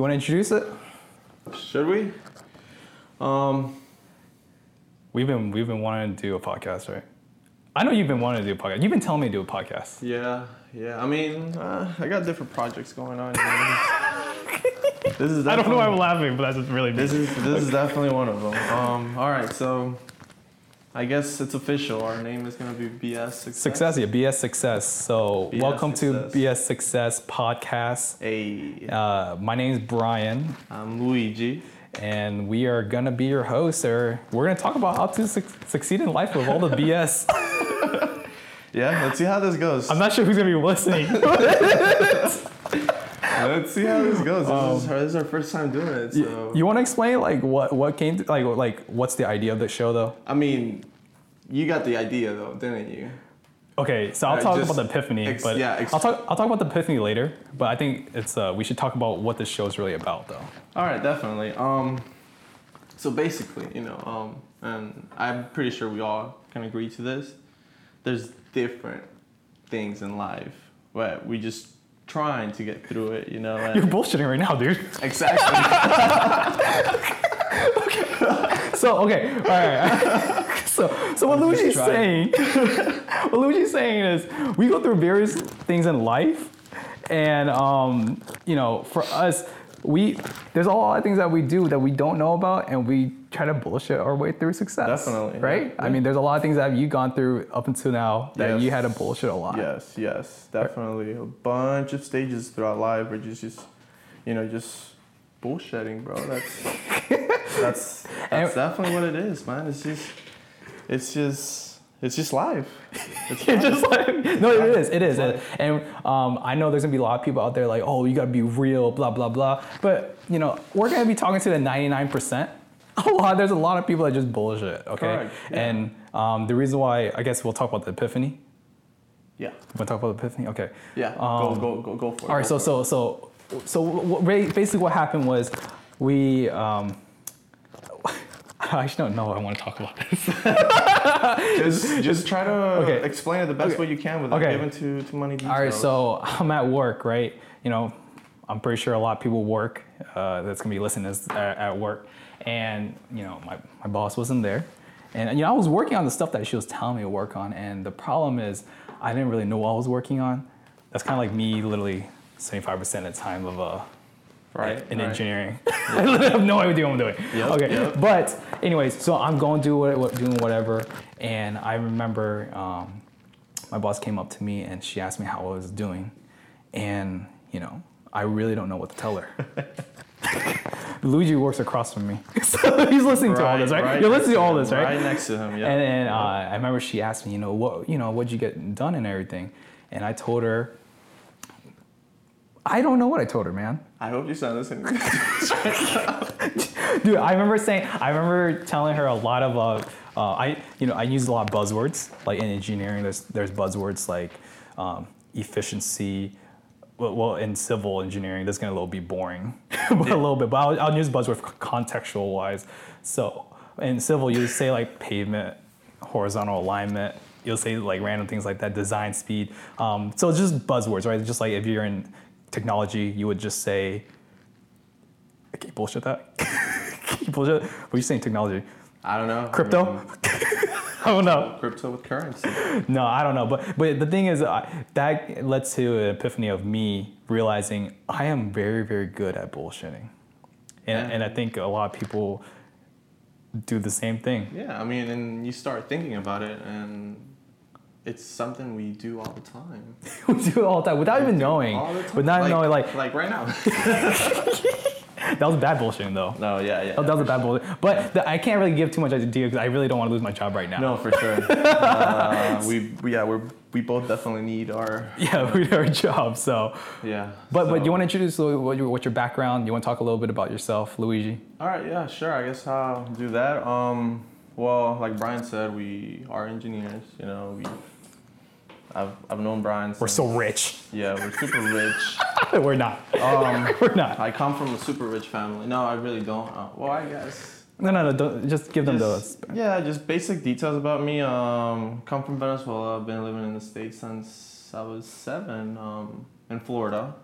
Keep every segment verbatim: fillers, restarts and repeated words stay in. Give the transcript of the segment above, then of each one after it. You want to introduce it? Should we? Um, we've been we've been wanting to do a podcast, right? I know you've been wanting to do a podcast. You've been telling me to do a podcast. Yeah, yeah. I mean, uh, I got different projects going on. This is. I don't know why I'm laughing, but that's just really. This is this is definitely one of them. Um, all right, so I guess it's official. Our name is going to be B S Success. Success, yeah, B S Success. So B S welcome Success. To B S Success podcast. Hey. Uh, my name is Brian. I'm Luigi. And we are going to be your hosts, or we're going to talk about how to su- succeed in life with all the B S. Yeah, let's see how this goes. I'm not sure who's going to be listening. Let's see how this goes. This, um, is, our, this is our first time doing it. So. You, you want to explain like what, what came to, like like what's the idea of the show though? I mean, you got the idea though, didn't you? Okay, so I'll uh, talk about the epiphany, ex- but yeah, ex- I'll talk I'll talk about the epiphany later. But I think it's uh, we should talk about what this show is really about though. All right, definitely. Um, so basically, you know, um, and I'm pretty sure we all can agree to this. There's different things in life, but we just. Trying to get through it, you know. And you're bullshitting right now, dude. Exactly. okay. So okay, all right. So so what I'm Luigi's saying, what Luigi's saying is we go through various things in life, and um, you know, for us, we there's a lot of things that we do that we don't know about, and we try to bullshit our way through success. Definitely. Right? Yeah. I mean, there's a lot of things that you've gone through up until now that yes. you had to bullshit a lot. Yes, yes, definitely. Right. A bunch of stages throughout life where you just, you know, just bullshitting, bro. That's that's that's and, definitely what it is, man. It's just, it's just, it's just life. It's life. just like, no, it is, it is. It, and um, I know there's gonna be a lot of people out there like, oh, you gotta be real, blah, blah, blah. But, you know, we're gonna be talking to the ninety-nine percent. A lot, there's a lot of people that just bullshit, okay? Correct, yeah. And um, the reason why, I guess we'll talk about the epiphany. Yeah. We'll talk about the epiphany, okay? Yeah. Um, go, go, go, go for it. All right. So, so, so, so, w- basically, what happened was, we. Um, I actually don't know what I want to talk about this. just, just try to okay. explain it the best okay. way you can without okay. giving too, too many details. All right. So I'm at work, right? You know, I'm pretty sure a lot of people work. Uh, that's gonna be listening as, uh, at work. And, you know, my, my boss wasn't there. And, you know, I was working on the stuff that she was telling me to work on. And the problem is I didn't really know what I was working on. That's kind of like me literally seventy-five percent of the time of uh, right, in right. engineering. Yep. I literally have no idea what I'm doing. Yep, okay. Yep. But anyways, so I'm going to do what, what, doing whatever. And I remember um, my boss came up to me and she asked me how I was doing. And, you know, I really don't know what to tell her. Luigi works across from me, so he's listening right, to all this, right? right You're listening to all this, right? Right next to him, yeah. And then uh, I remember she asked me, you know, what, you know, what'd you get done and everything, and I told her, I don't know what I told her, man. I hope you're not listening. Dude, I remember saying, I remember telling her a lot of, uh, uh, I, you know, I used a lot of buzzwords, like in engineering, there's there's buzzwords like um, efficiency. Well, in civil engineering, that's gonna be boring, but yeah. a little bit. But I'll, I'll use buzzword contextual wise. So in civil, you say like pavement, horizontal alignment. You'll say like random things like that, design speed. Um, so it's just buzzwords, right? Just like if you're in technology, you would just say, I can't bullshit that. Can't bullshit. What are you saying? Technology? I don't know. Crypto. I mean, I don't know. Crypto with currency. No, I don't know. But but the thing is, uh, that led to an epiphany of me realizing I am very, very good at bullshitting. And yeah. and I think a lot of people do the same thing. Yeah, I mean, and you start thinking about it, and it's something we do all the time. we do it all the time without we even knowing. All the time. Without like, knowing, like... Like right now. That was bad bullshitting, though. No, yeah, yeah. Oh, that was a bad sure. bullshit. But yeah. the, I can't really give too much idea because I really don't want to lose my job right now. No, for sure. uh, we, we, yeah, we we both definitely need our yeah, uh, we need our job. So yeah. But so. but you want to introduce what your what your background? You want to talk a little bit about yourself, Luigi? All right, yeah, sure. I guess I'll do that. Um, well, like Brian said, we are engineers. You know, we. I've I've known Brian. Since, we're so rich. Yeah, we're super rich. We're not. Um, we're not. I come from a super rich family. No, I really don't. Uh, well, I guess. No, no, no. Don't, just give them those. Yeah, just basic details about me. Um, come from Venezuela. I've been living in the States since I was seven. Um, in Florida.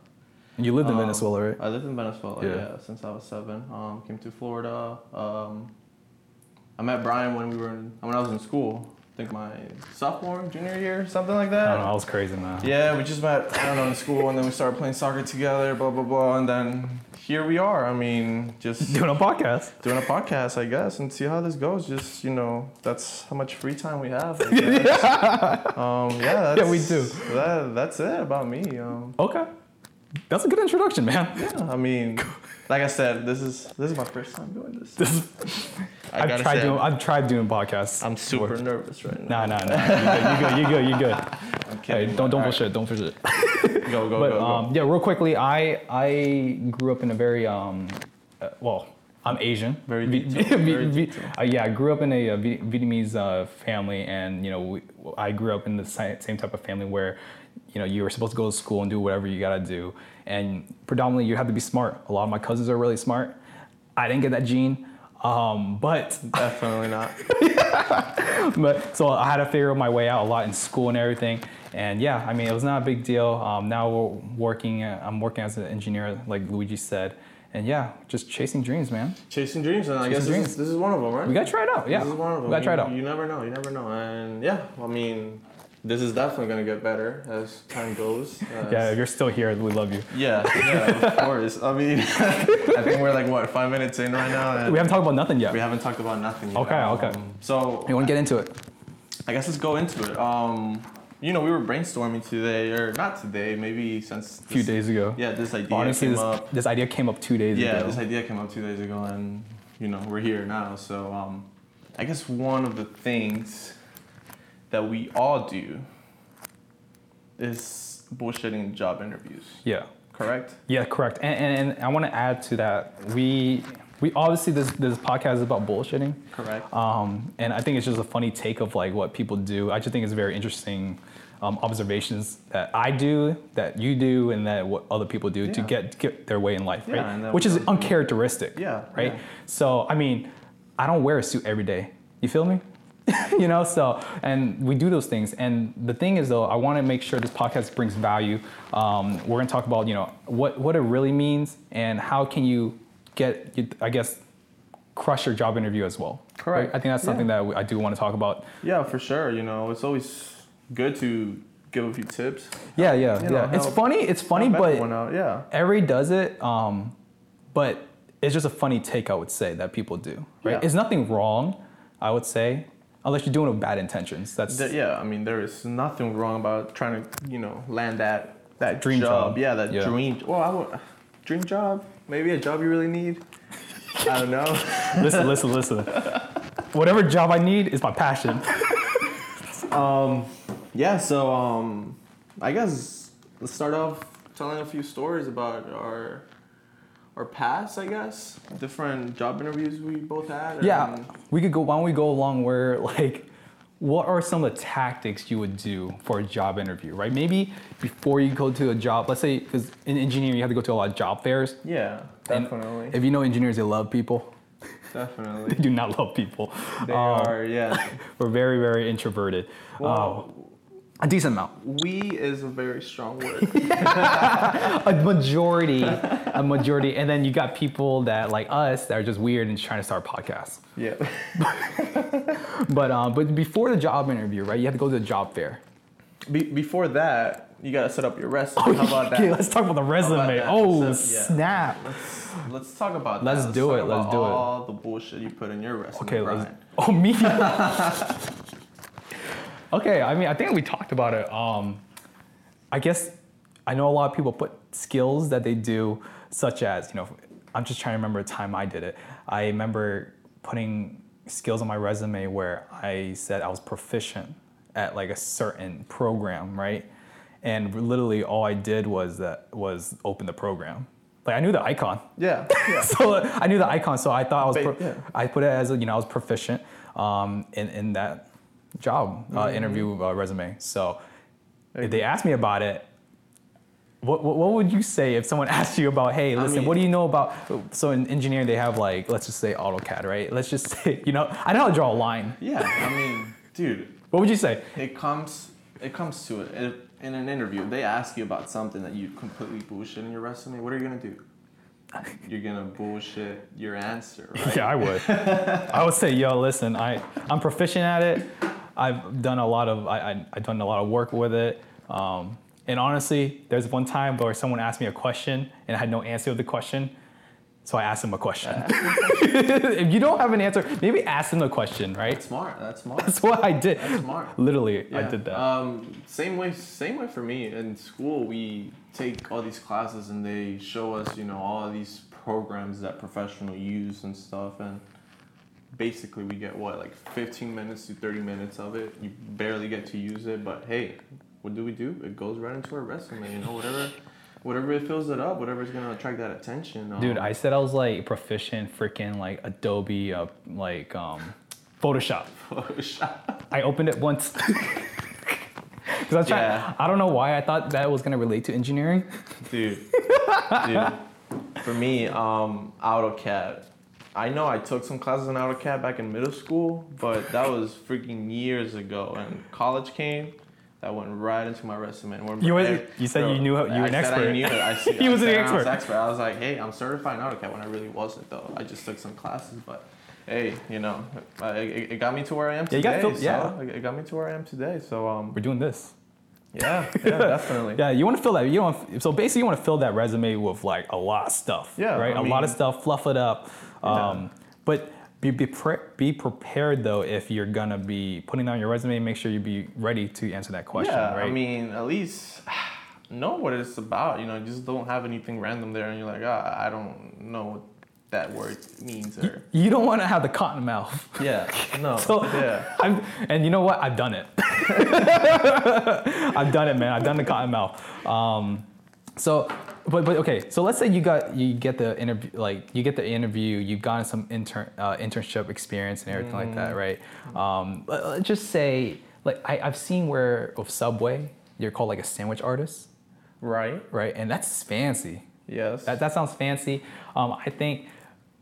And you lived in um, Venezuela, right? I lived in Venezuela, yeah. yeah, since I was seven. Um, came to Florida. Um, I met Brian when we were in, when I was in school. I think my sophomore, junior year, something like that. I don't know, I was crazy, man. Yeah, we just met, I don't know, in school, and then we started playing soccer together, blah, blah, blah, and then here we are. I mean, just... Doing a podcast. Doing a podcast, I guess, and see how this goes. Just, you know, that's how much free time we have. yeah. Um, yeah, that's, yeah, we do. That, that's it about me. Um, okay. That's a good introduction, man. Yeah, I mean... Like I said, this is this is my first time doing this. this is, I I've tried say, doing I've tried doing podcasts. I'm super before. nervous right now. Nah, nah, nah. You good? You good? You good? You good. I'm kidding. Hey, don't don't bullshit. Right. Don't bullshit. Go go but, go. Um, go. Yeah, real quickly. I I grew up in a very um, uh, well, I'm Asian. Very detailed. Very detailed. Uh, yeah, I grew up in a, a Vietnamese uh, family, and you know, we, I grew up in the same type of family where, you know, you were supposed to go to school and do whatever you gotta do. And predominantly, you have to be smart. A lot of my cousins are really smart. I didn't get that gene, um, but... Definitely not. yeah. But so I had to figure my way out a lot in school and everything. And yeah, I mean, it was not a big deal. Um, now we're working, I'm working as an engineer, like Luigi said. And yeah, just chasing dreams, man. Chasing dreams, and chasing I guess this is, this is one of them, right? We gotta try it out, yeah. This is one of them. We gotta try it out. You, you never know, you never know. And yeah, I mean... This is definitely going to get better as time goes. Uh, yeah, if you're still here, we love you. Yeah, yeah, of course. I mean, I think we're like, what, five minutes in right now? And we haven't talked about nothing yet. We haven't talked about nothing yet. Okay, okay. Um, so... You want to get into it? I guess let's go into it. Um, you know, we were brainstorming today, or not today, maybe since... This, a few days ago. Yeah, this idea Honestly, came this, up. this idea came up two days yeah, ago. Yeah, this idea came up two days ago, and, you know, we're here now. So um, I guess one of the things... that we all do is bullshitting job interviews. Yeah. Correct? Yeah, correct. And and, and I want to add to that, we we obviously, this this podcast is about bullshitting. Correct. Um, and I think it's just a funny take of like what people do. I just think it's very interesting um, observations that I do, that you do, and that what other people do yeah. to get, get their way in life, yeah, right? Which is uncharacteristic, yeah, right? Yeah. So, I mean, I don't wear a suit every day. You feel me? You know, so, and we do those things. And the thing is, though, I want to make sure this podcast brings value. Um, we're going to talk about, you know, what, what it really means and how can you get, I guess, crush your job interview as well. Correct. Right? I think that's something yeah. that I do want to talk about. Yeah, for sure. You know, it's always good to give a few tips. Yeah, yeah, you know, yeah. It's funny. It's funny, but yeah. every does it. Um, but it's just a funny take, I would say, that people do. Right? Yeah. It's nothing wrong, I would say. Unless you're doing it with bad intentions. That's the, yeah. I mean, there is nothing wrong about trying to, you know, land that that dream job. job. Yeah, that yeah. dream. Well, I would, dream job. Maybe a job you really need. I don't know. Listen, listen, listen. Whatever job I need is my passion. um, yeah. So, um, I guess let's start off telling a few stories about our. Or past, I guess, different job interviews we both had. Yeah, we could go. Why don't we go along where, like, what are some of the tactics you would do for a job interview, right? Maybe before you go to a job, let's say, because in engineering you have to go to a lot of job fairs. Yeah, definitely. And if you know engineers, they love people. Definitely. They do not love people. They um, are, yeah. We're very, very introverted. Wow. Um, A decent amount. We is a very strong word. yeah. A majority, a majority, and then you got people that like us that are just weird and trying to start podcasts. Yeah. but um, but before the job interview, right? You have to go to the job fair. Be- before that, you gotta set up your resume. Oh, How about that? Okay, let's talk about the resume. About oh so, snap! Yeah. Let's, let's talk about that. Let's, let's do it. About let's do all it. All the bullshit you put in your resume. Okay. Let's, oh me. Okay, I mean, I think we talked about it. Um, I guess I know a lot of people put skills that they do, such as, you know, I'm just trying to remember a time I did it. I remember putting skills on my resume where I said I was proficient at like a certain program, right? And literally all I did was that was open the program. Like I knew the icon. Yeah. yeah. so uh, I knew the icon, so I thought I was. Pro- yeah. I put it as you know I was proficient um, in in that. job uh, mm-hmm. interview uh, resume. So if they asked me about it, what, what what would you say if someone asked you about, hey, listen, I mean, what do you know about, so in engineering they have like, let's just say AutoCAD, right? Let's just say, you know, I know how to draw a line. Yeah, I mean, dude. What would you say? It comes, it comes to it. it in an interview, they ask you about something that you completely bullshit in your resume, what are you going to do? You're going to bullshit your answer, right? Yeah, I would. I would say, yo, listen, I, I'm proficient at it. I've done a lot of, I, I, I've done a lot of work with it. Um, and honestly, there's one time where someone asked me a question and I had no answer to the question. So I asked them a question. If you don't have an answer, maybe ask them a question, right? That's smart. That's smart. That's what I did. That's smart. Literally, yeah. I did that. Um, same way. Same way for me. In school, we take all these classes and they show us, you know, all of these programs that professionals use and stuff. And basically, we get what, like fifteen minutes to thirty minutes of it. You barely get to use it. But hey, what do we do? It goes right into our resume. You know, whatever. Whatever it fills it up, whatever's gonna attract that attention. Um, Dude, I said I was like proficient, freaking like Adobe, uh, like um, Photoshop. Photoshop. I opened it once. Cause I tried. Yeah. I don't know why I thought that was gonna relate to engineering. Dude. Dude. For me, um, AutoCAD. I know I took some classes in AutoCAD back in middle school, but that was freaking years ago. And college came. That went right into my resume. You, was, every, you said bro, you knew how, you I were an expert. I knew it. I, he I was an expert. I was expert. I was like, hey, I'm certified in AutoCAD when I really wasn't, though. I just took some classes, but hey, you know, it, it got me to where I am today. Yeah, you got filled, yeah. So it got me to where I am today. So um, we're doing this. Yeah, yeah, definitely. Yeah, you want to fill that. You don't. So basically, you want to fill that resume with like a lot of stuff. Yeah, right. I mean, a lot of stuff. Fluff it up. Um, yeah. But. Be, be, pre- be prepared, though, if you're going to be putting down your resume. Make sure you be ready to answer that question, yeah, right? I mean, at least know what it's about. You know, just don't have anything random there, and you're like, oh, I don't know what that word means. Or You, you don't want to have the cotton mouth. Yeah, no. so, yeah. I'm, and you know what? I've done it. I've done it, man. I've done the cotton mouth. Um, so... But but okay, so let's say you got you get the interview, like you get the interview, you've gotten some intern uh, internship experience and everything mm. like that, right? Um, let, let's just say, like I, I've seen where with Subway, you're called like a sandwich artist, right? Right, and that's fancy. Yes, that that sounds fancy. Um, I think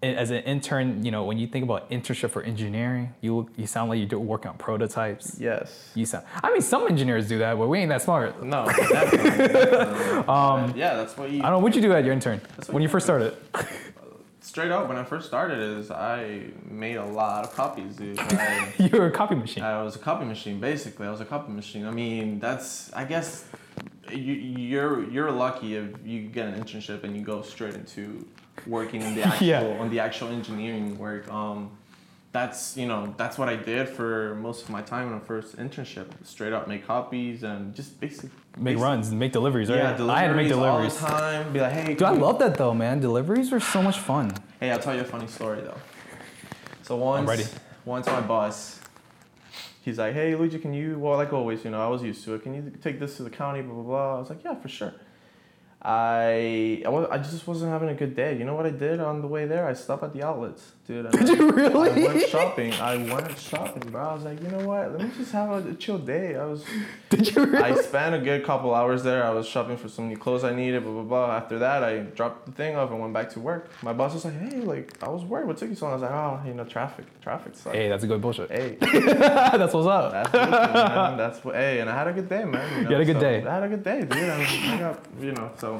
as an intern, you know, when you think about internship for engineering, you look, you sound like you do work on prototypes. Yes. You sound. I mean, some engineers do that, but we ain't that smart. No. Definitely, definitely. um, yeah, that's what you. I don't know what'd you do at your intern when you, you first started. Straight up, when I first started, is I made a lot of copies, dude. I, you were a copy machine. I was a copy machine, basically. I was a copy machine. I mean, that's. I guess you, you're you're lucky if you get an internship and you go straight into. Working in the actual yeah. on the actual engineering work, um, that's you know that's what I did for most of my time in the first internship. Straight up make copies and just basic make basic, runs, and make deliveries. Right? Yeah, deliveries I had to make deliveries all the time. Be like, hey, dude, I love that though, man. Deliveries are so much fun. Hey, I'll tell you a funny story though. So once, I'm ready. once my boss, he's like, hey, Luigi, can you? Well, like always, you know, I was used to it. Can you take this to the county? Blah blah blah. I was like, yeah, for sure. I I, was, I just wasn't having a good day. You know what I did on the way there? I stopped at the outlets, dude. Did you really? I went shopping. I went shopping, bro. I was like, you know what? Let me just have a chill day. I was. Did you really? I spent a good couple hours there. I was shopping for some new clothes I needed, blah blah blah. After that, I dropped the thing off and went back to work. My boss was like, hey, like I was worried. What took you so long? I was like, oh, you know, traffic, traffic sucks. Hey, that's a good bullshit. Hey, that's what's up. That's bullshit, man. That's what. Hey, and I had a good day, man. You know? You had a good so, day. I had a good day, dude. I, was, I got, you know, so.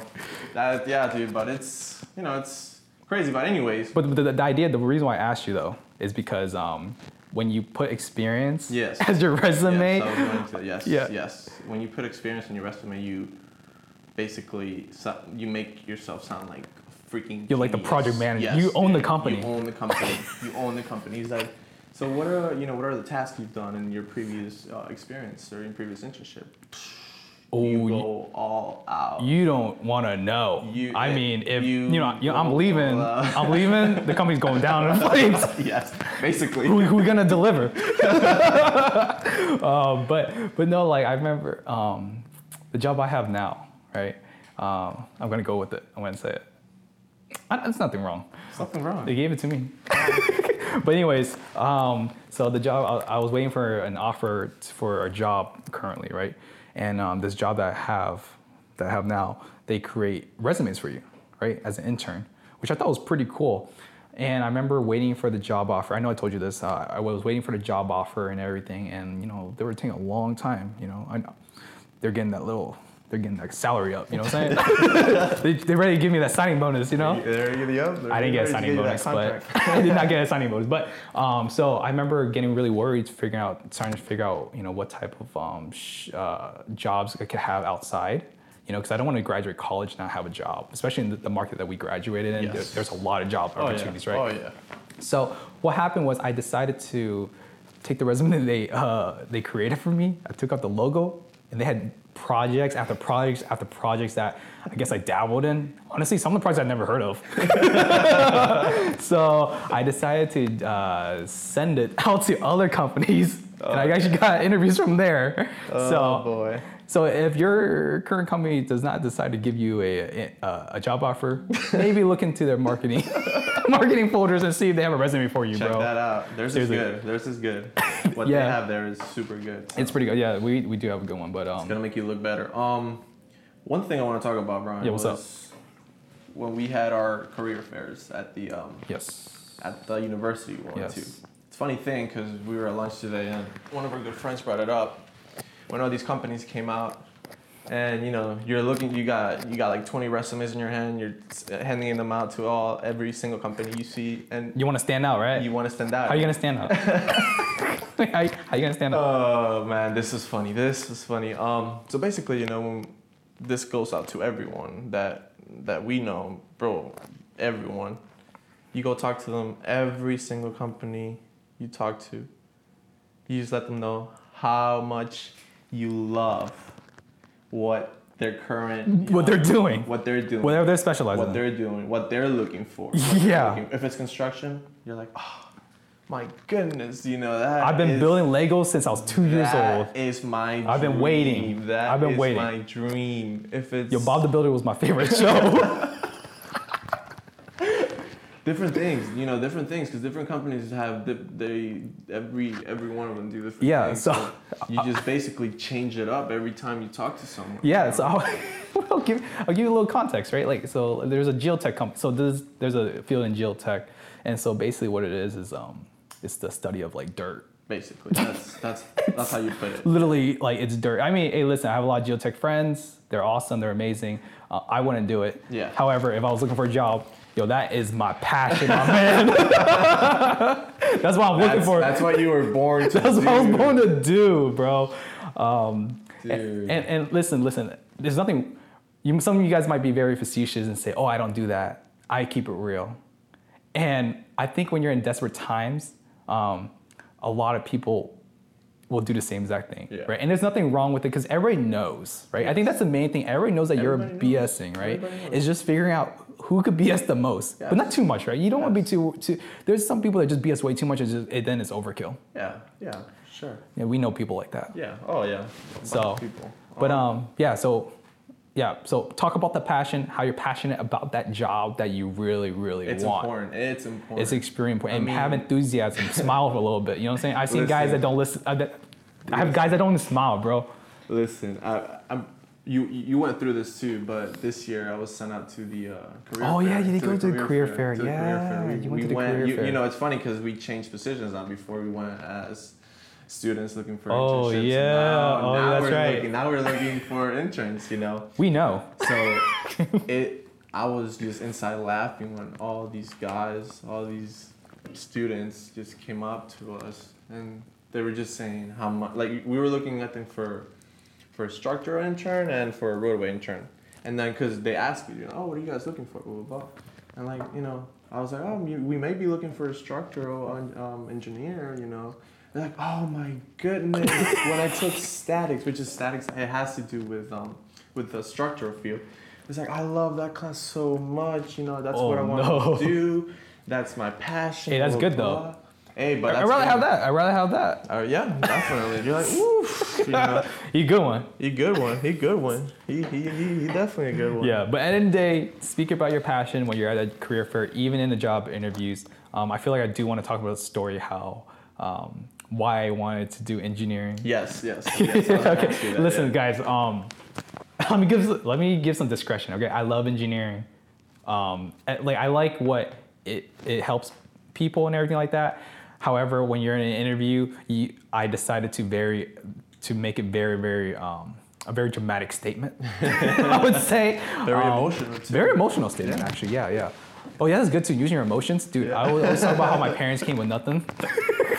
That, yeah, dude, but it's, you know, it's crazy, but anyways. But the, the, the idea, the reason why I asked you, though, is because um, when you put experience yes. as your resume. Yes, I was going to, yes, yeah. yes. When you put experience in your resume, you basically, you make yourself sound like a freaking You're genius. Like the project manager. Yes, you own dude, the company. You own the company. you own the company. He's like, so what are, you know, what are the tasks you've done in your previous uh, experience or in previous internship? Oh, you go all out. You don't want to know. You, I mean, if you, you know, you know I'm leaving. I'm leaving. The company's going down in flames. Yes, basically. Who, who gonna deliver? uh, but but no, like I remember um, the job I have now, right? Um, I'm gonna go with it. I'm gonna say it. I, there's nothing wrong. Something wrong. They gave it to me. But anyways, um, so the job I, I was waiting for an offer for a job currently, right? And um, this job that I have, that I have now, they create resumes for you, right, as an intern, which I thought was pretty cool. And I remember waiting for the job offer. I know I told you this. Uh, I was waiting for the job offer and everything, and you know they were taking a long time. You know, I know. they're getting that little, they're getting that salary up, you know what I'm saying? they, they're ready to give me that signing bonus, you know? They're, they're, they're, they're I didn't get a signing bonus, but I did not get a signing bonus. But um, so I remember getting really worried, figuring out, starting to figure out, you know, what type of um, sh- uh, jobs I could have outside. You know, because I don't want to graduate college and not have a job, especially in the, the market that we graduated in. Yes. There, there's a lot of job opportunities, oh, yeah. right? Oh, yeah. So what happened was I decided to take the resume that they, uh, they created for me. I took out the logo, and they had projects after projects after projects that I guess I dabbled in. Honestly, some of the projects I'd never heard of. So I decided to uh, send it out to other companies, oh, and I actually got interviews from there. Oh, so, boy. So if your current company does not decide to give you a a, a job offer, maybe look into their marketing marketing folders and see if they have a resume for you, Check bro. Check that out. Theirs Seriously. is good. Theirs is good. What yeah. they have there is super good. So. It's pretty good. Yeah, we, we do have a good one, but um, it's gonna make you look better. Um, one thing I want to talk about, Brian. Yeah, what's was up? When we had our career fairs at the um yes at the university we went yes. to. It's a funny thing because we were at lunch today and one of our good friends brought it up. When all these companies came out, and you know you're looking, you got you got like twenty resumes in your hand. You're handing them out to all every single company you see, and you want to stand out, right? You want to stand out. How are you gonna stand out? how, how are you gonna stand out? Oh man, this is funny. This is funny. Um, so basically, you know, when this goes out to everyone that that we know, bro. Everyone, you go talk to them. Every single company you talk to, you just let them know how much you love what their current... What know, they're doing. What they're doing. Whatever they're specializing in. What they're doing. What they're looking for. Yeah. Looking, if it's construction, you're like, oh, my goodness, you know that I've been is, building Legos since I was two years old. That is my dream. I've been waiting. That I've been is waiting. my dream. If it's... Yo, Bob the Builder was my favorite show. Different things, you know, different things, because different companies have, they every every one of them do different yeah, things. Yeah, so, so you just basically change it up every time you talk to someone. Yeah, you know? so I'll, I'll, give, I'll give you a little context, right? Like, so there's a Geotech company. So there's, there's a field in Geotech, and so basically what it is is um, it's the study of, like, dirt. Basically, that's that's that's how you put it. Literally, like, it's dirt. I mean, hey, listen, I have a lot of Geotech friends. They're awesome. They're amazing. Uh, I wouldn't do it. Yeah. However, if I was looking for a job... Yo, that is my passion, my man. That's what I'm that's, looking for. That's what you were born to that's do. That's what I was born to do, bro. Um, Dude. And, and, and listen, listen. There's nothing... You, some of you guys might be very facetious and say, oh, I don't do that. I keep it real. And I think when you're in desperate times, um, a lot of people will do the same exact thing, yeah. right? And there's nothing wrong with it because everybody knows, right? I think that's the main thing. Everybody knows that everybody you're knows. BSing, right? It's just figuring out... Who could B S the most, yes. but not too much, right? You don't yes. want to be too, too... There's some people that just B S way too much, and just, it, then it's overkill. Yeah, yeah, sure. Yeah, we know people like that. Yeah, oh yeah. So, people. but um, um, yeah, so, yeah, so talk about the passion, how you're passionate about that job that you really, really it's want. It's important, it's important. It's extremely important. I mean, and have enthusiasm, smile for a little bit, you know what I'm saying? I've seen listen, guys that don't listen, uh, that, I have guys that don't even smile, bro. Listen, I, I'm... You you went through this too, but this year I was sent out to the uh, career oh, fair. Oh yeah, you did go to the career fair. Yeah, you went to the career fair. You know, it's funny because we changed positions on before we went as students looking for oh, internships. Yeah. Now, oh yeah, oh that's right. Looking, now we're looking for interns, you know. We know. So it, I was just inside laughing when all these guys, all these students just came up to us and they were just saying how much, like we were looking at them for. for a structural intern and for a roadway intern. And then, because they asked me, you know, oh, what are you guys looking for? Blah, blah, blah. And like, you know, I was like, oh, we may be looking for a structural um, engineer, you know. They're like, oh my goodness. When I took statics, which is statics, it has to do with um with the structural field. It's like, I love that class so much, you know, that's oh, what I want no. to do. That's my passion. Hey, that's blah, good blah. though. Hey, but I'd rather have that. I'd rather have that. Uh, yeah, definitely. You're like, woof. You know, he good one. He good one. He good one. He, he, he, he definitely a good one. Yeah, but at the end of the day, speak about your passion when you're at a career fair, even in the job interviews. Um, I feel like I do want to talk about a story how, um, why I wanted to do engineering. Yes, yes. yes okay, that, listen, yeah. guys. Um, let me give let me give some discretion. Okay, I love engineering. Um, like I like what it it helps people and everything like that. However, when you're in an interview, you, I decided to very, to make it very, very um, a very dramatic statement, I would say. Very um, emotional. Too. Very emotional statement, yeah. actually. Yeah, yeah. Oh, yeah, that's good too. Using your emotions, dude. Yeah. I always talk about how my parents came with nothing.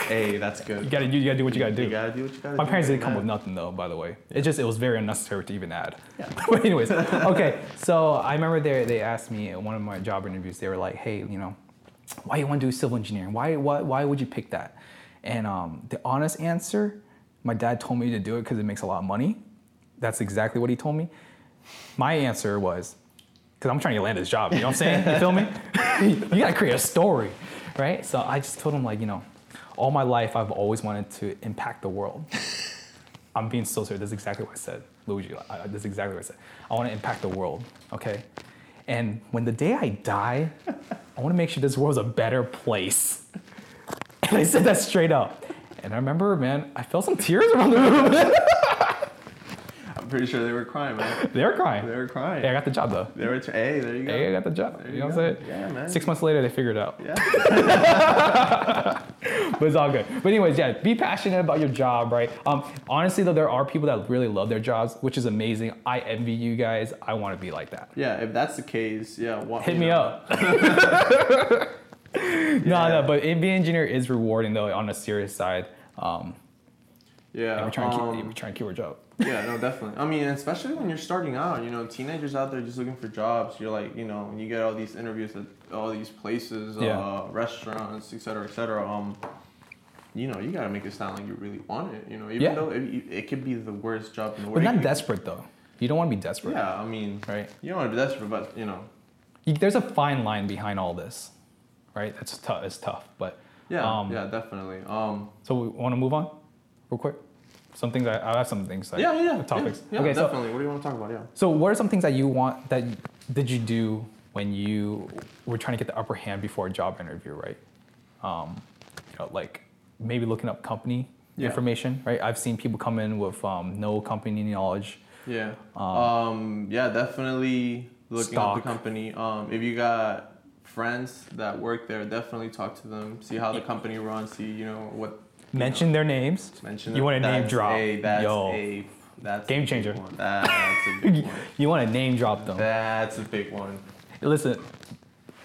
Hey, that's good. You gotta, you gotta do what you gotta do. You gotta do what you gotta do. My parents didn't come with nothing though, by the way. Yeah. It just, it was very unnecessary to even add. Yeah. But anyways, okay. So I remember they they asked me in one of my job interviews. They were like, "Hey, you know, why you want to do civil engineering? Why, why, why would you pick that?" And um, the honest answer, my dad told me to do it because it makes a lot of money. That's exactly what he told me. My answer was, because I'm trying to land this job. You know what I'm saying? You feel me? You gotta create a story, right? So I just told him, like, you know, all my life I've always wanted to impact the world. I'm being so serious. That's exactly what I said, Luigi. I, that's exactly what I said. I want to impact the world, okay? And when the day I die, I want to make sure this world's a better place. And I said that straight up. And I remember, man, I felt some tears around the room. I'm pretty sure they were crying, man. They were crying. They were crying. Hey, I got the job, though. They were t- hey, there you go. Hey, I got the job. There you, you know go. What I'm saying? Yeah, man. Six months later, they figured it out. Yeah. But it's all good. But anyways, yeah, be passionate about your job, right? Um, honestly, though, there are people that really love their jobs, which is amazing. I envy you guys. I want to be like that. Yeah, if that's the case, yeah. What, Hit me know. Up. yeah. No, no, but being an engineer is rewarding, though, on a serious side. Um, yeah. We're trying, um, to keep, we're trying to keep our job. Yeah, no, definitely. I mean, especially when you're starting out, you know, teenagers out there just looking for jobs. You're like, you know, you get all these interviews at all these places, yeah. uh, restaurants, et cetera, et cetera. Um, you know, you got to make it sound like you really want it, you know, even yeah. though it, it could be the worst job in the world. But not desperate, though. You don't want to be desperate. Yeah, I mean, right? You don't want to be desperate, but, you know. You, there's a fine line behind all this, right? That's tough. It's tough, but. Yeah, um, yeah, definitely. Um, so we want to move on real quick? Some things I, I have some things. Like, yeah, yeah, yeah. Topics. Yeah, yeah okay, definitely. So, what do you want to talk about? Yeah. So, what are some things that you want that did you do when you were trying to get the upper hand before a job interview, right? Um, you know, like maybe looking up company yeah. information, right? I've seen people come in with um, no company knowledge. Yeah. Um, um, yeah, definitely looking stock. Up the company. Um, if you got friends that work there, definitely talk to them. See how the company runs. See, you know what. Mention you know, their names. Mention you want a name drop. A, that's Yo. A, that's Game a changer. Big one. That's a big one. You want to name drop them. That's a big one. Listen,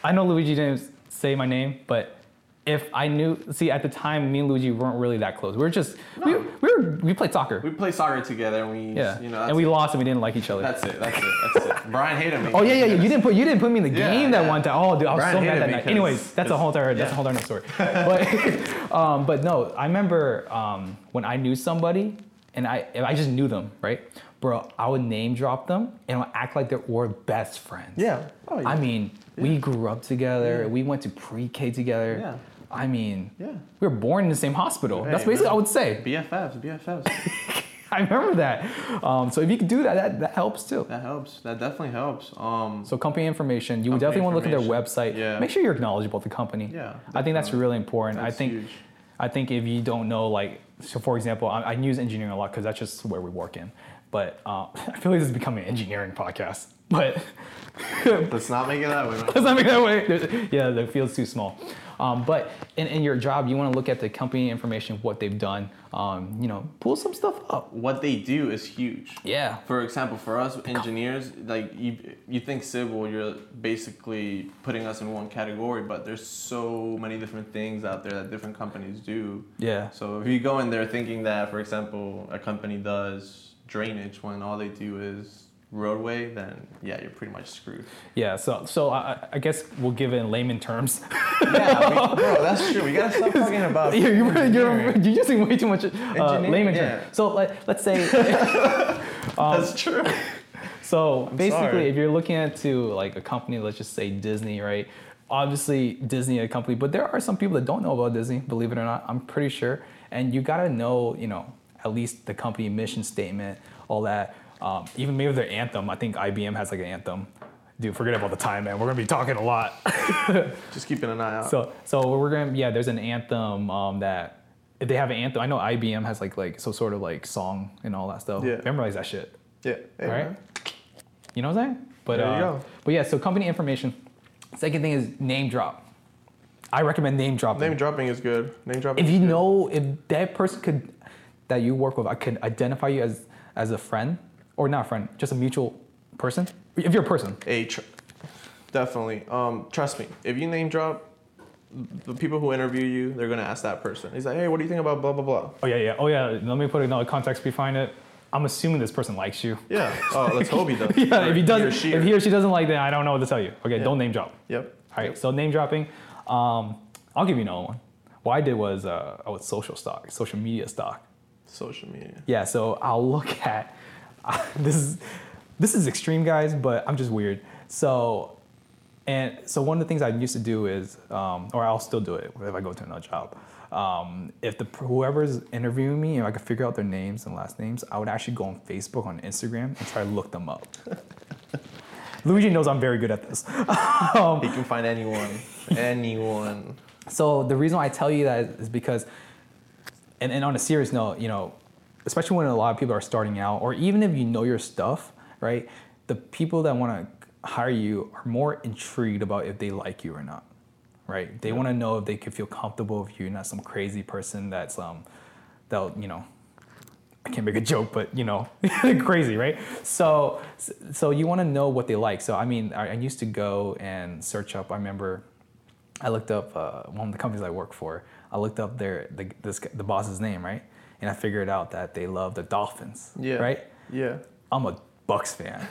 I know Luigi didn't say my name, but if I knew... See, at the time, me and Luigi weren't really that close. We were just... No. We, we, were, we played soccer. We played soccer together, and we... Yeah. You know, and we it. lost, and we didn't like each other. That's it. That's it. That's it. Brian hated me. Oh, yeah, yeah, yeah. You didn't put, you didn't put me in the yeah, game that yeah. one time. Oh, dude, I was Brian so mad that night. Anyways, that's a whole other yeah. other story. But, um, but no, I remember um, when I knew somebody, and I, I just knew them, right? Bro, I would name drop them, and I would act like they were best friends. Yeah. Oh, yeah. I mean, yeah. we grew up together. Yeah. We went to pre-K together. Yeah. I mean, yeah. we were born in the same hospital. Hey, That's basically what I would say. B F Fs, B F Fs. I remember that. Um, so if you can do that, that, that helps too. That helps. That definitely helps. Um, so company information, you company would definitely want to look at their website. Yeah. Make sure you're knowledgeable about the company. Yeah, definitely. I think that's really important. That's I think, huge. I think if you don't know, like, so for example, I, I use engineering a lot because that's just where we work in. But uh, I feel like this is becoming an engineering podcast. But let's not make it that way. Man. Let's not make it that way. There's, yeah, the field's too small. Um, but in, in your job, you want to look at the company information, what they've done, um, you know, pull some stuff up. What they do is huge. Yeah. For example, for us engineers, like you, you think civil, you're basically putting us in one category, but there's so many different things out there that different companies do. Yeah. So if you go in there thinking that, for example, a company does drainage when all they do is roadway, then yeah, you're pretty much screwed. Yeah, so so I, I guess we'll give it in layman terms. Yeah, we, bro, that's true. We gotta stop talking about. You're, you're, you're using way too much uh, layman yeah. terms. So like, let's say. um, that's true. So I'm basically, sorry. If you're looking at to like a company, let's just say Disney, right? Obviously, Disney a company, but there are some people that don't know about Disney. Believe it or not, I'm pretty sure. And you gotta know, you know, at least the company mission statement, all that. Um, even maybe their anthem. I think I B M has like an anthem. Dude, forget about the time, man. We're gonna be talking a lot. Just keeping an eye out. So, so we're gonna yeah. There's an anthem um, that if they have an anthem. I know I B M has like like so sort of like song and all that stuff. Yeah. Memorize that shit. Yeah. Hey, all right. Man. You know what I'm saying? But there you uh, go. But yeah. So company information. Second thing is name drop. I recommend name dropping. Name dropping is good. Name dropping. If you is good. know if that person could that you work with, I could identify you as as a friend. or not a friend, just a mutual person? If you're a person. A tr- definitely. Um, trust me, if you name drop, the people who interview you, they're going to ask that person. He's like, hey, what do you think about blah, blah, blah? Oh, yeah, yeah. Oh, yeah. Let me put another context behind it. I'm assuming this person likes you. Yeah. Oh, let's hope he does. yeah, or if he doesn't, he if he or she doesn't like that, I don't know what to tell you. Okay, yeah. Don't name drop. Yep. All right, yep. So name dropping. Um, I'll give you another one. What I did was uh, I was social stock, social media stock. Social media. Yeah, so I'll look at, uh, this is this is extreme, guys, but I'm just weird. So, and so one of the things I used to do is, um, or I'll still do it if I go to another job. Um, if the whoever's interviewing me, if I could figure out their names and last names, I would actually go on Facebook, on Instagram, and try to look them up. Luigi knows I'm very good at this. um, he can find anyone, anyone. So the reason why I tell you that is because, and, and on a serious note, you know, especially when a lot of people are starting out, or even if you know your stuff, right? The people that want to hire you are more intrigued about if they like you or not. Right, they yeah. want to know if they could feel comfortable with you, not some crazy person that's um, that you know, I can't make a joke, but you know, crazy, right? So, so you want to know what they like. So, I mean, I, I used to go and search up. I remember, I looked up uh, one of the companies I work for. I looked up their the this, the boss's name, right? And I figured out that they love the Dolphins. Yeah. Right. Yeah. I'm a Bucks fan.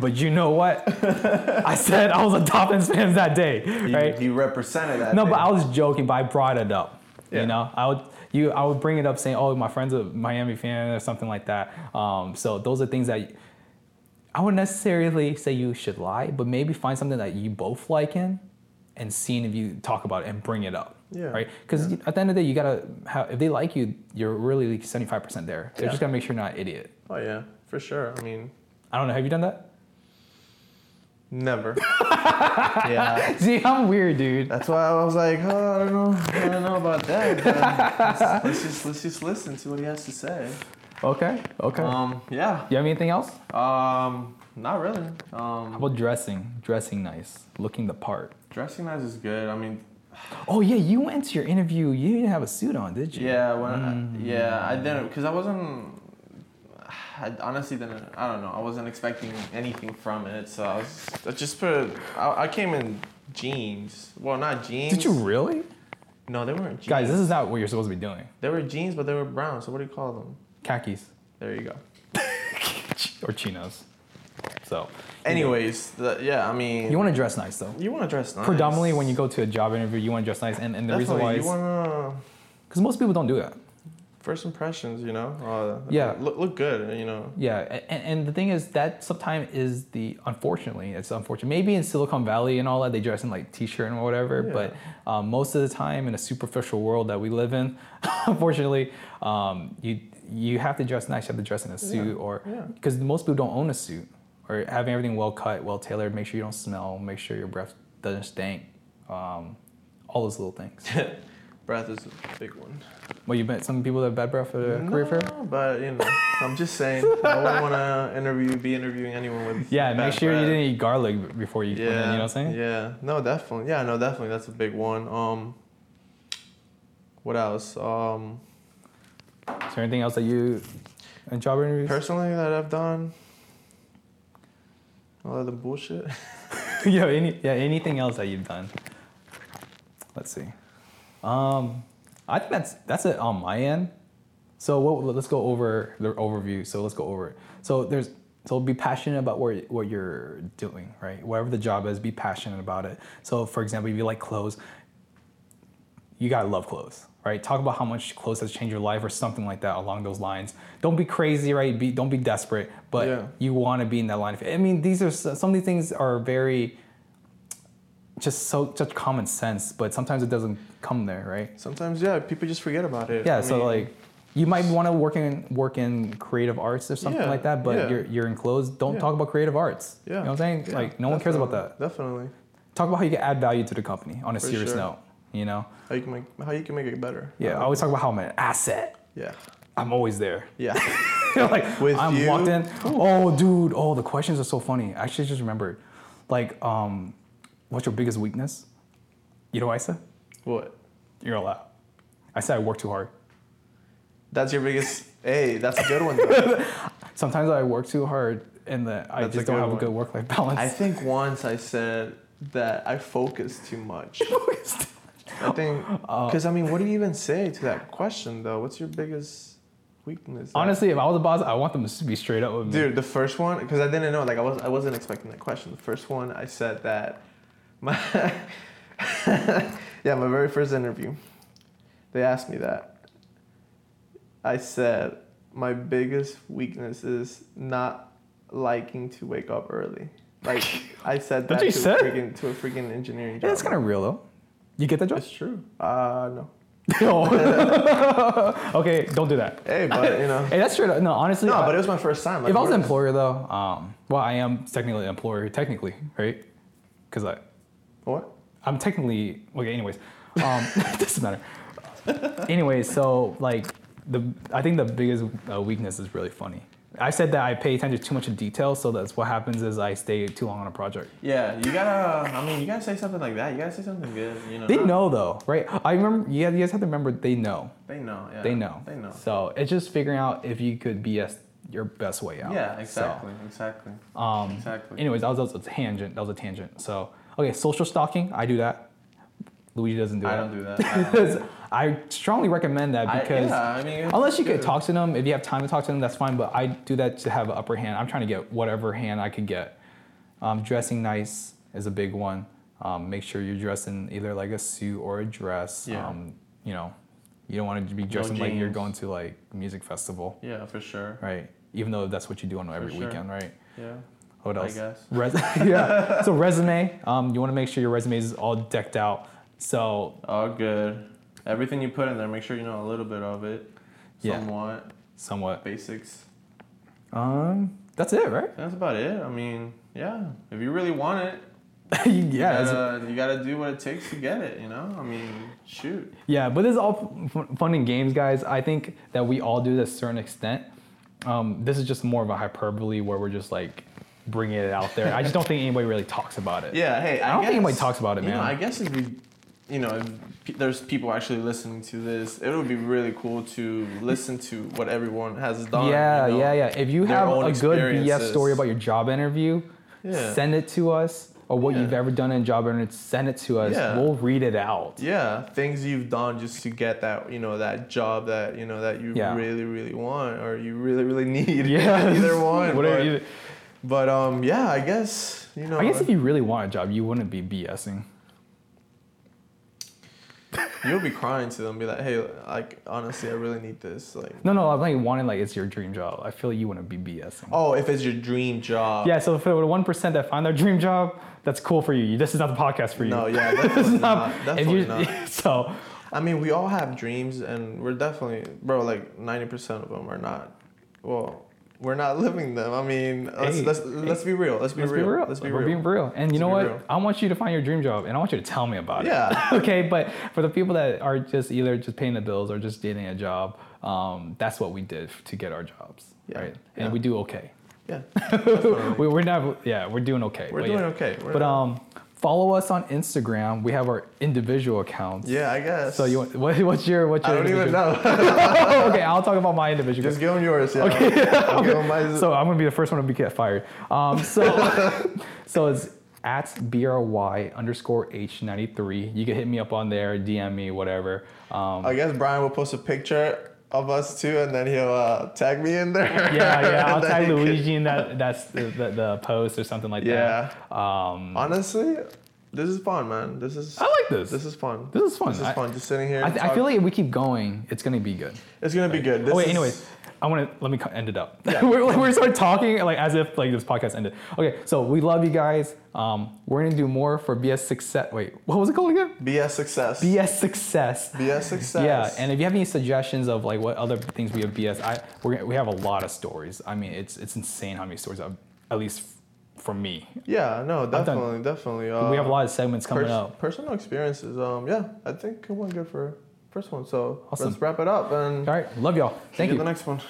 But you know what? I said I was a Dolphins fan that day, right? You, you represented that. No, day. But I was joking, but I brought it up. Yeah. You know, I would you I would bring it up saying, "Oh, my friend's a Miami fan," or something like that. Um, so those are things that I wouldn't necessarily say you should lie, but maybe find something that you both like in and seeing if you talk about it and bring it up. Yeah. Right? Because yeah. at the end of the day, you gotta have, if they like you, you're really like seventy-five percent there. They're yeah. just gonna make sure you're not an idiot. Oh yeah, for sure. I mean, I don't know. Have you done that? Never. yeah. See, I'm weird, dude. That's why I was like, oh, I don't know, I don't know about that. But let's, let's just let's just listen to what he has to say. Okay. Okay. Um. Yeah. You have anything else? Um. Not really. Um. How about dressing? Dressing nice, looking the part. Dressing nice is good. I mean. Oh yeah, you went to your interview. You didn't have a suit on, did you? Yeah. When mm. I, yeah, I didn't because I wasn't. I honestly didn't, I don't know, I wasn't expecting anything from it, so I was, I just put, I, I came in jeans, well, not jeans. Did you really? No, they weren't jeans. Guys, this is not what you're supposed to be doing. They were jeans, but they were brown, so what do you call them? Khakis. There you go. Or chinos. So. Anyways, the, yeah, I mean. You want to dress nice, though. You want to dress nice. Predominantly, when you go to a job interview, you want to dress nice, and, and the Definitely, reason why is. You want to. Because most people don't do that. First impressions, you know? Uh, yeah. Look, look good, you know? Yeah, and, and the thing is that sometimes is the, unfortunately, it's unfortunate. Maybe in Silicon Valley and all that, they dress in like t-shirt and whatever, yeah. but um, most of the time in a superficial world that we live in, unfortunately, um, you you have to dress nice, you have to dress in a suit, yeah. or, because yeah. most people don't own a suit, or having everything well cut, well tailored, make sure you don't smell, make sure your breath doesn't stink, um, all those little things. Breath is a big one. Well, you met some people that have bad breath at a no, career fair? But, you know, I'm just saying, I wouldn't want to interview, be interviewing anyone with Yeah, bad make sure breath. You didn't eat garlic before you, yeah, you know what I'm saying? Yeah, no, definitely. Yeah, no, definitely. That's a big one. Um, What else? Um, Is there anything else that you, in job interviews? Personally, that I've done? All of the bullshit? Yo, any, yeah, anything else that you've done? Let's see. Um, I think that's that's it on my end. So what, let's go over the overview. So let's go over it. So there's so be passionate about what what you're doing, right? Whatever the job is, be passionate about it. So for example, if you like clothes, you gotta love clothes, right? Talk about how much clothes has changed your life or something like that along those lines. Don't be crazy, right? Be don't be desperate, but yeah. you want to be in that line. I mean, these are some of these things are very. Just so such common sense, but sometimes it doesn't come there, right? Sometimes, yeah, people just forget about it. Yeah, I so mean, like, you might want to work in work in creative arts or something yeah, like that, but yeah. you're you're in clothes. Don't yeah. talk about creative arts. Yeah, you know what I'm saying? Yeah, like, no one cares about that. Definitely. Talk about how you can add value to the company on a For serious sure. note. You know how you can make how you can make it better. Yeah, I always talk about how I'm an asset. Yeah, I'm always there. Yeah, like With I'm you? walked in. Oh, dude. Oh, the questions are so funny. I actually just remembered, like um. What's your biggest weakness? You know what I said? What? You're allowed. I said I work too hard. That's your biggest. Hey, that's a good one, though. Sometimes I work too hard and that I that's just don't have one. a good work-life balance. I think once I said that I focus too much. Focus too much. I think because uh, I mean, what do you even say to that question though? What's your biggest weakness? Honestly, if I was a boss, I want them to be straight up with me. Dude, the first one, because I didn't know, like I was, I wasn't expecting that question. The first one, I said that my yeah, my very first interview, they asked me that. I said, my biggest weakness is not liking to wake up early. Like, I said that, that to, said? A freaking, to a freaking engineering job. That's kind of real, though. You get that job? It's true. Uh, no. Okay, don't do that. Hey, but, you know. Hey, that's true. No, honestly. No, I, but it was my first time. Like, if I was an employer, though, um, well, I am technically an employer, technically, right? Because I... What? I'm technically... Okay, anyways. Um, it doesn't matter. Anyways, so, like... The, I think the biggest uh, weakness is really funny. I said that I pay attention to too much in detail, so that's what happens is I stay too long on a project. Yeah, you gotta, I mean, you gotta say something like that. You gotta say something good, you know. They know, though, right? I remember, you guys have to remember they know. They know, yeah. They know. They know. So it's just figuring out if you could B S your best way out. Yeah, exactly, so, exactly. Um, exactly. Anyways, that was, that was a tangent. That was a tangent. So, okay, social stalking, I do that. Luigi doesn't do that. I don't do that. I, don't do that. I strongly recommend that because I, yeah, I mean, unless you good. could talk to them, if you have time to talk to them, that's fine. But I do that to have an upper hand. I'm trying to get whatever hand I can get. Um, dressing nice is a big one. Um, make sure you're dressed in either like a suit or a dress. Yeah. Um, you know, you don't want to be dressing no like you're going to like a music festival. Yeah, for sure. Right. Even though that's what you do on every sure. weekend, right? Yeah. What else? I guess. Res- yeah. So resume. Um, you want to make sure your resume is all decked out. So all good. Everything you put in there, make sure you know a little bit of it. Yeah. Somewhat. Somewhat. Basics. Um, that's it, right? That's about it. I mean, yeah. If you really want it, yeah, you gotta, you gotta do what it takes to get it. You know, I mean, shoot. Yeah, but this is all fun and games, guys. I think that we all do to a certain extent. Um, this is just more of a hyperbole where we're just like. Bringing it out there. I just don't think anybody really talks about it. Yeah. Hey, I, I don't guess, think anybody talks about it, man. You know, I guess if we. You know, if there's people actually listening to this, it would be really cool to listen to what everyone has done. Yeah, you know, yeah, yeah. If you have a good B S story about your job interview, yeah. send it to us. Or what yeah. you've ever done in job interview, send it to us. Yeah. We'll read it out. Yeah, things you've done just to get that, you know, that job that, you know, that you yeah. really, really want or you really, really need. Yeah. Either one. Whatever you But, um, yeah, I guess, you know... I guess if you really want a job, you wouldn't be BSing. You'll be crying to them, be like, hey, like, honestly, I really need this, like... No, no, I'm like wanting, like, it's your dream job. I feel like you wouldn't be BSing. Oh, if it's your dream job. Yeah, so for the one percent that find their dream job, that's cool for you. This is not the podcast for you. No, yeah, definitely not. not. Definitely not. So... I mean, we all have dreams, and we're definitely... Bro, like, ninety percent of them are not... Well... We're not living them. I mean, let's hey, let's, let's hey, be real. Let's be let's real. Be real. Let's be We're real. We're being real. And you let's know what? Real. I want you to find your dream job, and I want you to tell me about yeah. it. Yeah. Okay, but for the people that are just either just paying the bills or just getting a job, um, that's what we did to get our jobs, yeah. right? Yeah. And we do okay. Yeah. We're not. Yeah, we're doing okay. We're doing yeah. okay. We're but um, follow us on Instagram. We have our individual accounts. Yeah, I guess. So you want, what, what's your what's your? I don't even know. Okay, I'll talk about my individual. Just give them yours. Yeah. Okay. I'll give them my... So I'm gonna be the first one to get fired. Um. So, so it's at B R Y underscore H ninety-three. You can hit me up on there, D M me, whatever. Um, I guess Brian will post a picture of us too, and then he'll uh, tag me in there. Yeah, yeah, I'll tag Luigi could... in that that's the, the, the post or something like yeah. that. Yeah. Um, Honestly, this is fun, man. This is. I like this. This is fun. This is fun. This is fun. I, Just sitting here. I, th- I feel like if we keep going, it's gonna be good. It's gonna like, be good. This oh wait, is... anyways, I want to let me end it up. Yeah. we're we're sort of talking like as if like this podcast ended. Okay, so we love you guys. Um, we're gonna do more for B S Success. Wait, what was it called again? B S Success. B S Success. B S Success. Yeah, and if you have any suggestions of like what other things we have B S, I we we have a lot of stories. I mean, it's it's insane how many stories I've at least. From me. Yeah, no, definitely, done, definitely. Uh, we have a lot of segments coming pers- up. Personal experiences. Um, yeah, I think it went good for first one. So awesome. Let's wrap it up and all right, love y'all. Thank see you. you. The next one.